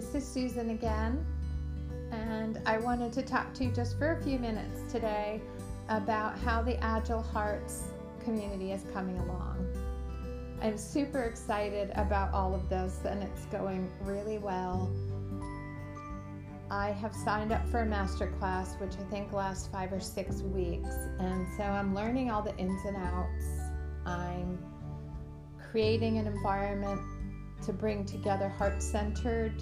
this is Susan again, and I wanted to talk to you just for a few minutes today about how the Agile Hearts community is coming along. I'm super excited about all of this, and it's going really well. I have signed up for a masterclass, which I think lasts 5 or 6 weeks, and so I'm learning all the ins and outs. I'm creating an environment to bring together heart-centered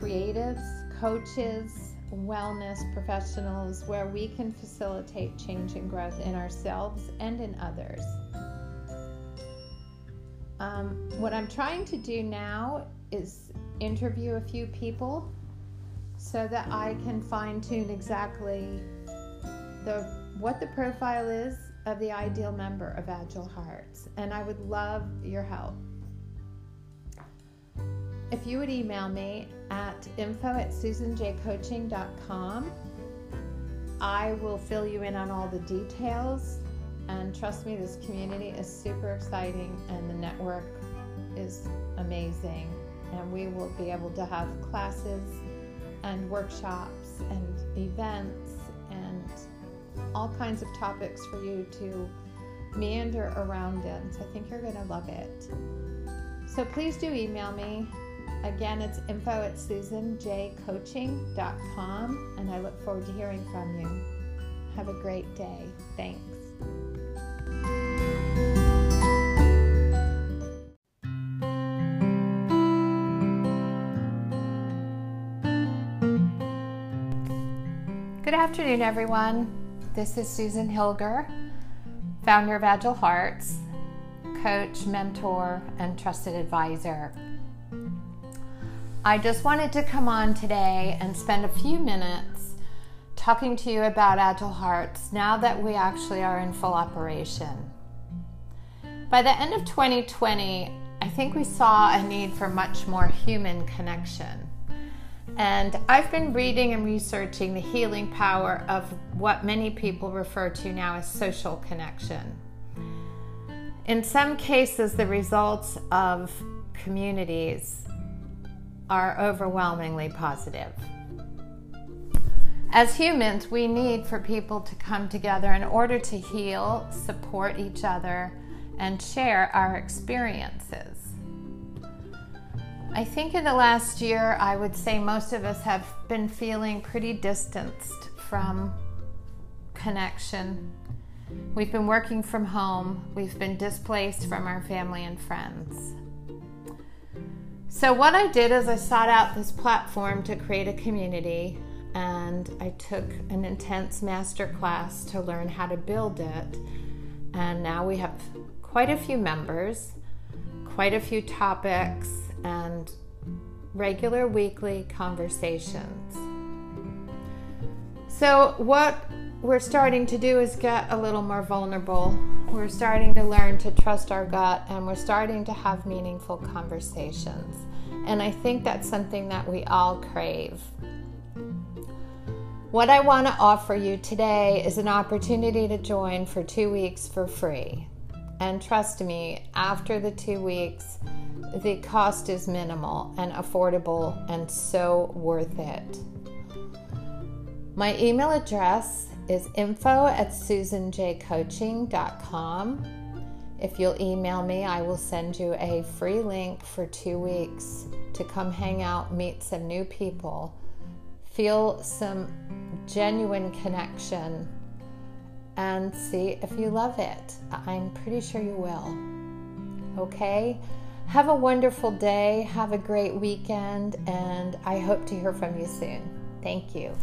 creatives, coaches, wellness professionals, where we can facilitate change and growth in ourselves and in others. What I'm trying to do now is interview a few people so that I can fine-tune exactly what the profile is of the ideal member of Agile Hearts, and I would love your help. If you would email me at info@SusanJCoaching.com, I will fill you in on all the details, and trust me, this community is super exciting and the network is amazing, and we will be able to have classes and workshops and events and all kinds of topics for you to meander around in. So I think you're going to love it. So please do email me. Again, it's info@SusanJCoaching.com, and I look forward to hearing from you. Have a great day. Thanks. Good afternoon, everyone. This is Susan Hilger, founder of Agile Hearts, coach, mentor, and trusted advisor. I just wanted to come on today and spend a few minutes talking to you about Agile Hearts now that we actually are in full operation. By the end of 2020, I think we saw a need for much more human connection. And I've been reading and researching the healing power of what many people refer to now as social connection. In some cases, the results of communities are overwhelmingly positive. As humans, we need for people to come together in order to heal, support each other, and share our experiences. I think in the last year, I would say most of us have been feeling pretty distanced from connection. We've been working from home. We've been displaced from our family and friends. So what I did is I sought out this platform to create a community, and I took an intense masterclass to learn how to build it. And now we have quite a few members, quite a few topics, and regular weekly conversations. So what we're starting to do is get a little more vulnerable. We're starting to learn to trust our gut, and we're starting to have meaningful conversations. And I think that's something that we all crave. What I want to offer you today is an opportunity to join for 2 weeks for free. And trust me, after the 2 weeks, the cost is minimal and affordable and so worth it. My email address is info@SusanJCoaching.com. If you'll email me, I will send you a free link for 2 weeks to come hang out, meet some new people, feel some genuine connection, and see if you love it. I'm pretty sure you will. Okay? Have a wonderful day. Have a great weekend, and I hope to hear from you soon. Thank you.